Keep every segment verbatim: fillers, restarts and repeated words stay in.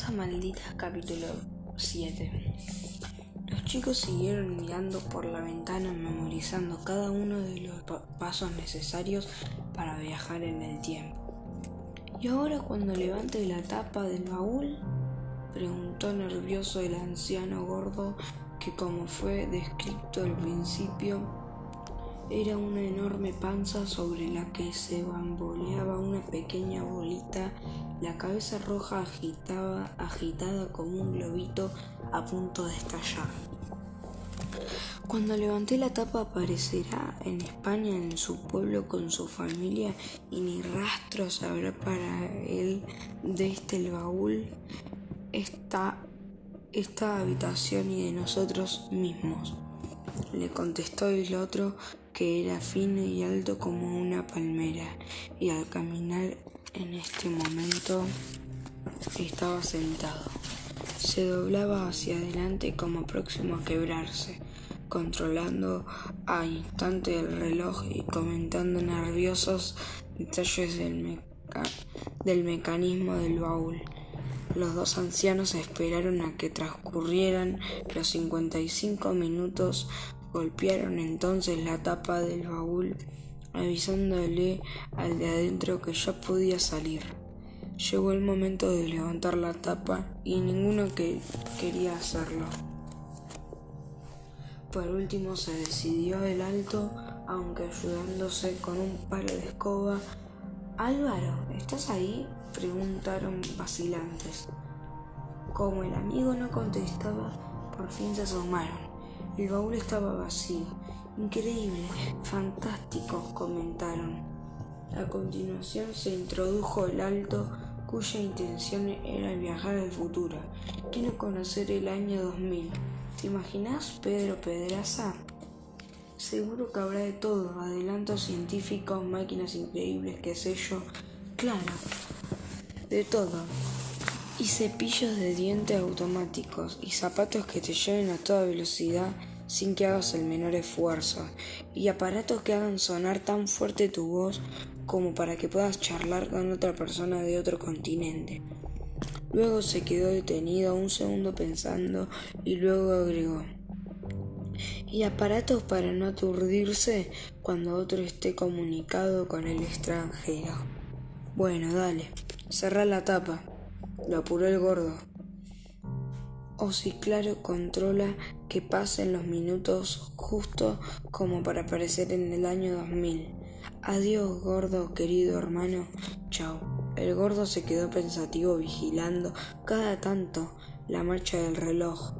casa maldita, capítulo siete. Los chicos siguieron mirando por la ventana, memorizando cada uno de los pa- pasos necesarios para viajar en el tiempo. ¿Y ahora cuando levante la tapa del baúl?, preguntó nervioso el anciano gordo que, como fue descrito al principio, era una enorme panza sobre la que se bamboleaba una pequeña bolita, la cabeza roja agitaba, agitada como un globito a punto de estallar. Cuando levanté la tapa aparecerá en España, en su pueblo, con su familia, y ni rastro habrá para él desde el baúl, esta, esta habitación y de nosotros mismos, le contestó el otro, que era fino y alto como una palmera, y al caminar en este momento estaba sentado. Se doblaba hacia adelante como próximo a quebrarse, controlando a instante el reloj y comentando nerviosos detalles del, meca- del mecanismo del baúl. Los dos ancianos esperaron a que transcurrieran los cincuenta y cinco minutos. Golpearon entonces la tapa del baúl, avisándole al de adentro que ya podía salir. Llegó el momento de levantar la tapa y ninguno que quería hacerlo. Por último se decidió el alto, aunque ayudándose con un palo de escoba. «Álvaro, ¿estás ahí?», preguntaron vacilantes. Como el amigo no contestaba, por fin se asomaron. El baúl estaba vacío. «Increíble, fantástico», comentaron. A continuación se introdujo el alto, cuya intención era viajar al futuro. «Quiero conocer el año dos mil. ¿Te imaginas, Pedro Pedraza? Seguro que habrá de todo, adelantos científicos, máquinas increíbles, qué sé yo». «Claro, de todo. Y cepillos de dientes automáticos, y zapatos que te lleven a toda velocidad sin que hagas el menor esfuerzo, y aparatos que hagan sonar tan fuerte tu voz como para que puedas charlar con otra persona de otro continente». Luego se quedó detenido un segundo pensando y luego agregó: «Y aparatos para no aturdirse cuando otro esté comunicado con el extranjero». «Bueno, dale, cerrá la tapa», lo apuró el gordo. «O si claro, controla que pasen los minutos justo como para aparecer en el año dos mil. Adiós, gordo, querido hermano, chao». El gordo se quedó pensativo, vigilando cada tanto la marcha del reloj.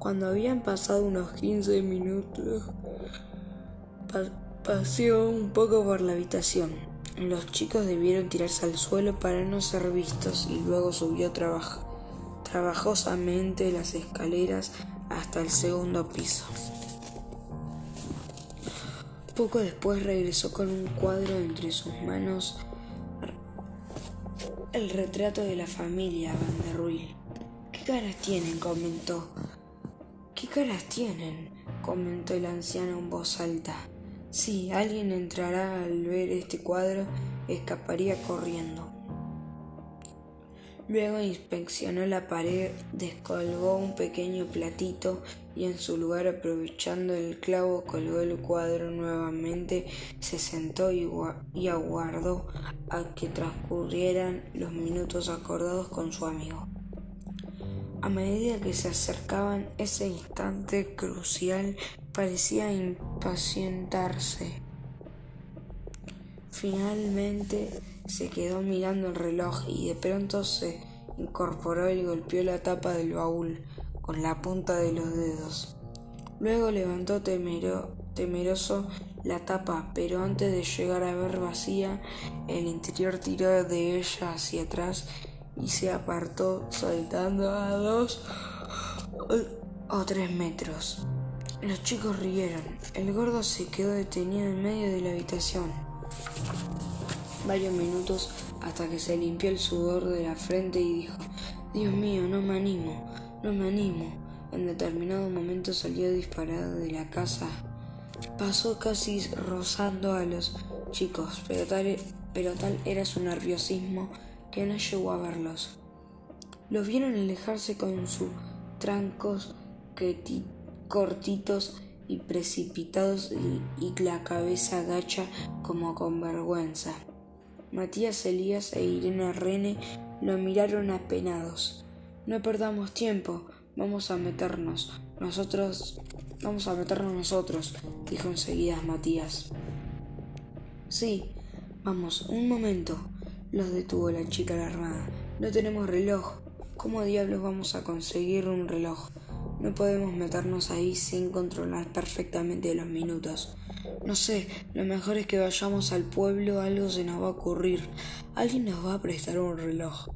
Cuando habían pasado unos quince minutos, pa- paseó un poco por la habitación. Los chicos debieron tirarse al suelo para no ser vistos, y luego subió trabaj- trabajosamente las escaleras hasta el segundo piso. Poco después regresó con un cuadro entre sus manos, el retrato de la familia Van der Ruil. «¿Qué caras tienen?», comentó. «¿Qué caras tienen?», comentó el anciano en voz alta. «Si alguien entrará al ver este cuadro, escaparía corriendo». Luego inspeccionó la pared, descolgó un pequeño platito y en su lugar, aprovechando el clavo, colgó el cuadro nuevamente, se sentó y, gua- y aguardó a que transcurrieran los minutos acordados con su amigo. A medida que se acercaban, ese instante crucial parecía impacientarse. Finalmente se quedó mirando el reloj y de pronto se incorporó y golpeó la tapa del baúl con la punta de los dedos. Luego levantó temero, temeroso la tapa, pero antes de llegar a ver vacía, el interior tiró de ella hacia atrás y se apartó, saltando a dos o tres metros. Los chicos rieron. El gordo se quedó detenido en medio de la habitación varios minutos hasta que se limpió el sudor de la frente y dijo: «Dios mío, no me animo, no me animo». En determinado momento salió disparado de la casa. Pasó casi rozando a los chicos, pero tal, pero tal era su nerviosismo que no llegó a verlos. Los vieron alejarse con sus trancos cortitos y precipitados y, y la cabeza agacha como con vergüenza. Matías Elías e Irene René lo miraron apenados. No perdamos tiempo, vamos a meternos, nosotros, vamos a meternos nosotros, dijo enseguida Matías. Sí, vamos, un momento, los detuvo la chica alarmada. No tenemos reloj, ¿cómo diablos vamos a conseguir un reloj? No podemos meternos ahí sin controlar perfectamente los minutos. No sé, lo mejor es que vayamos al pueblo, algo se nos va a ocurrir. Alguien nos va a prestar un reloj.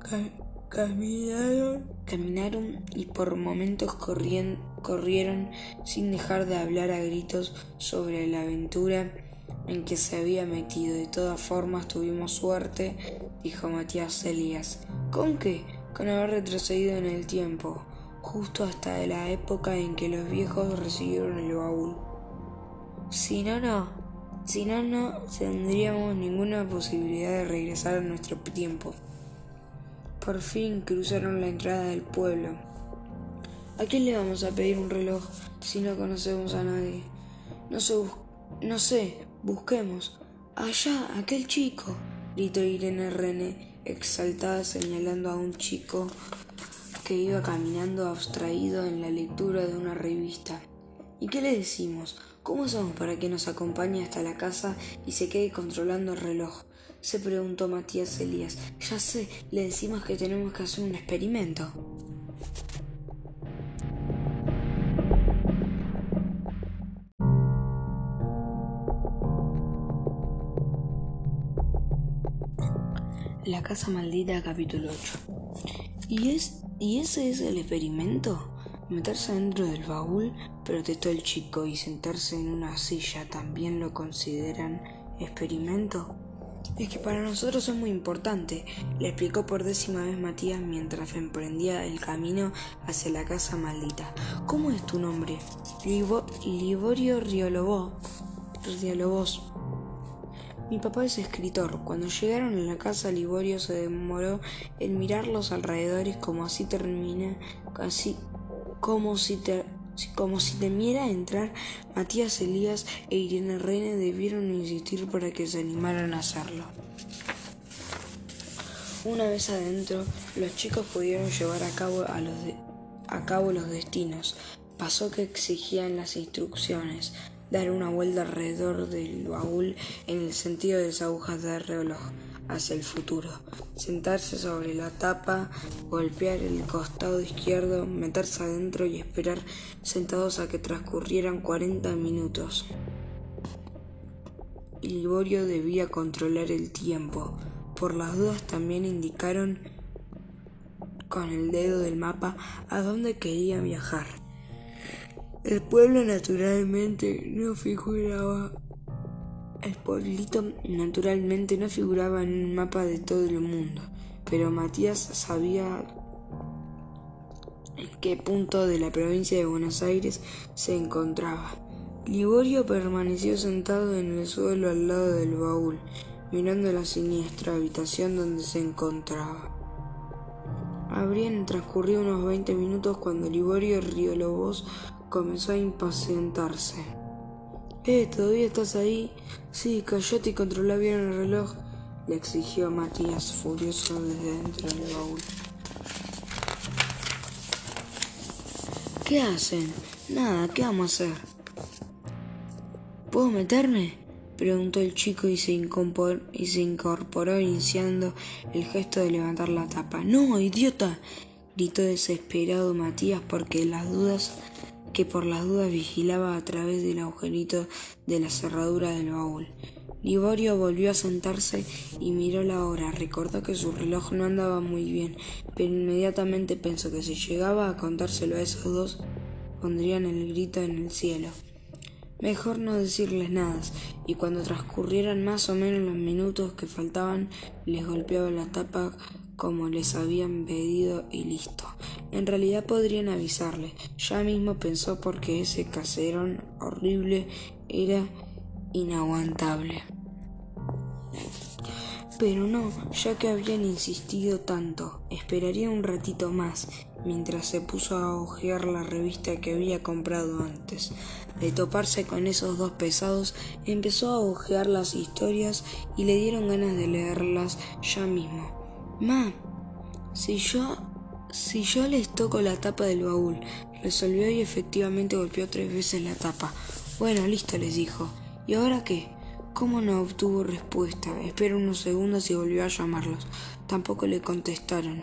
Cam- caminaron, caminaron y por momentos corrien- corrieron sin dejar de hablar a gritos sobre la aventura en que se había metido. De todas formas tuvimos suerte, dijo Matías Elías. ¿Con qué? Con haber retrocedido en el tiempo, justo hasta la época en que los viejos recibieron el baúl. Si no, no, si no, no tendríamos ninguna posibilidad de regresar a nuestro tiempo. Por fin cruzaron la entrada del pueblo. ¿A quién le vamos a pedir un reloj si no conocemos a nadie? No sé, bus- no sé, busquemos. Allá, aquel chico, gritó Irene René, exaltada, señalando a un chico que iba caminando abstraído en la lectura de una revista. ¿Y qué le decimos? ¿Cómo hacemos para que nos acompañe hasta la casa y se quede controlando el reloj?, se preguntó Matías Elías. Ya sé, le decimos que tenemos que hacer un experimento. La casa maldita, capítulo ocho. ¿Y, es, ¿Y ese es el experimento? Meterse dentro del baúl, protestó el chico, y sentarse en una silla, ¿también lo consideran experimento? Es que para nosotros es muy importante, le explicó por décima vez Matías mientras emprendía el camino hacia la casa maldita. ¿Cómo es tu nombre? Libo, Liborio Ríolobos. Ríolobos. Mi papá es escritor. Cuando llegaron a la casa, Liborio se demoró en mirar los alrededores como así termina, casi como si te, como si temiera entrar. Matías Elías e Irene René debieron insistir para que se animaran a hacerlo. Una vez adentro, los chicos pudieron llevar a cabo, a los de, a cabo los destinos. Pasó que exigían las instrucciones. Dar una vuelta alrededor del baúl en el sentido de las agujas del reloj hacia el futuro, sentarse sobre la tapa, golpear el costado izquierdo, meterse adentro y esperar sentados a que transcurrieran cuarenta minutos. Liborio debía controlar el tiempo. Por las dudas también indicaron con el dedo del mapa a dónde quería viajar. El pueblo naturalmente no figuraba. El pueblito naturalmente no figuraba en un mapa de todo el mundo, pero Matías sabía en qué punto de la provincia de Buenos Aires se encontraba. Liborio permaneció sentado en el suelo al lado del baúl, mirando la siniestra habitación donde se encontraba. Habrían transcurrido unos veinte minutos cuando Liborio Ríolobos comenzó a impacientarse. «Eh, ¿todavía estás ahí? Sí, callate y controlá bien el reloj», le exigió Matías, furioso desde dentro del baúl. «¿Qué hacen? Nada, ¿qué vamos a hacer? ¿Puedo meterme?», preguntó el chico y se incorporó, y se incorporó iniciando el gesto de levantar la tapa. «¡No, idiota!», gritó desesperado Matías, porque las dudas... que por las dudas vigilaba a través del agujerito de la cerradura del baúl. Liborio volvió a sentarse y miró la hora. Recordó que su reloj no andaba muy bien, pero inmediatamente pensó que si llegaba a contárselo a esos dos, pondrían el grito en el cielo. Mejor no decirles nada, y cuando transcurrieran más o menos los minutos que faltaban, les golpeaba la tapa como les habían pedido y listo. En realidad podrían avisarle. Ya mismo pensó, porque ese caserón horrible era inaguantable. Pero no, ya que habían insistido tanto, esperaría un ratito más, mientras se puso a hojear la revista que había comprado antes. De toparse con esos dos pesados, empezó a hojear las historias y le dieron ganas de leerlas ya mismo. «Ma, si yo... si yo les toco la tapa del baúl», resolvió y efectivamente golpeó tres veces la tapa. «Bueno, listo», les dijo. «¿Y ahora qué?» Como no obtuvo respuesta, esperó unos segundos y volvió a llamarlos. Tampoco le contestaron.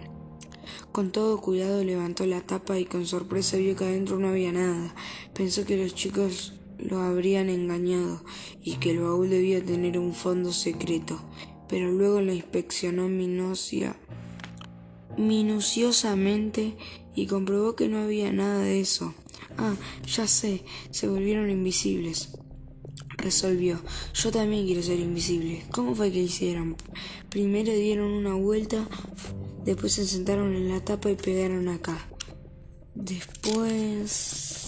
Con todo cuidado levantó la tapa y con sorpresa vio que adentro no había nada. Pensó que los chicos lo habrían engañado y que el baúl debía tener un fondo secreto, pero luego lo inspeccionó minucia, minuciosamente y comprobó que no había nada de eso. «Ah, ya sé, se volvieron invisibles», resolvió. «Yo también quiero ser invisible». ¿Cómo fue que hicieron? Primero dieron una vuelta, después se sentaron en la tapa y pegaron acá. Después...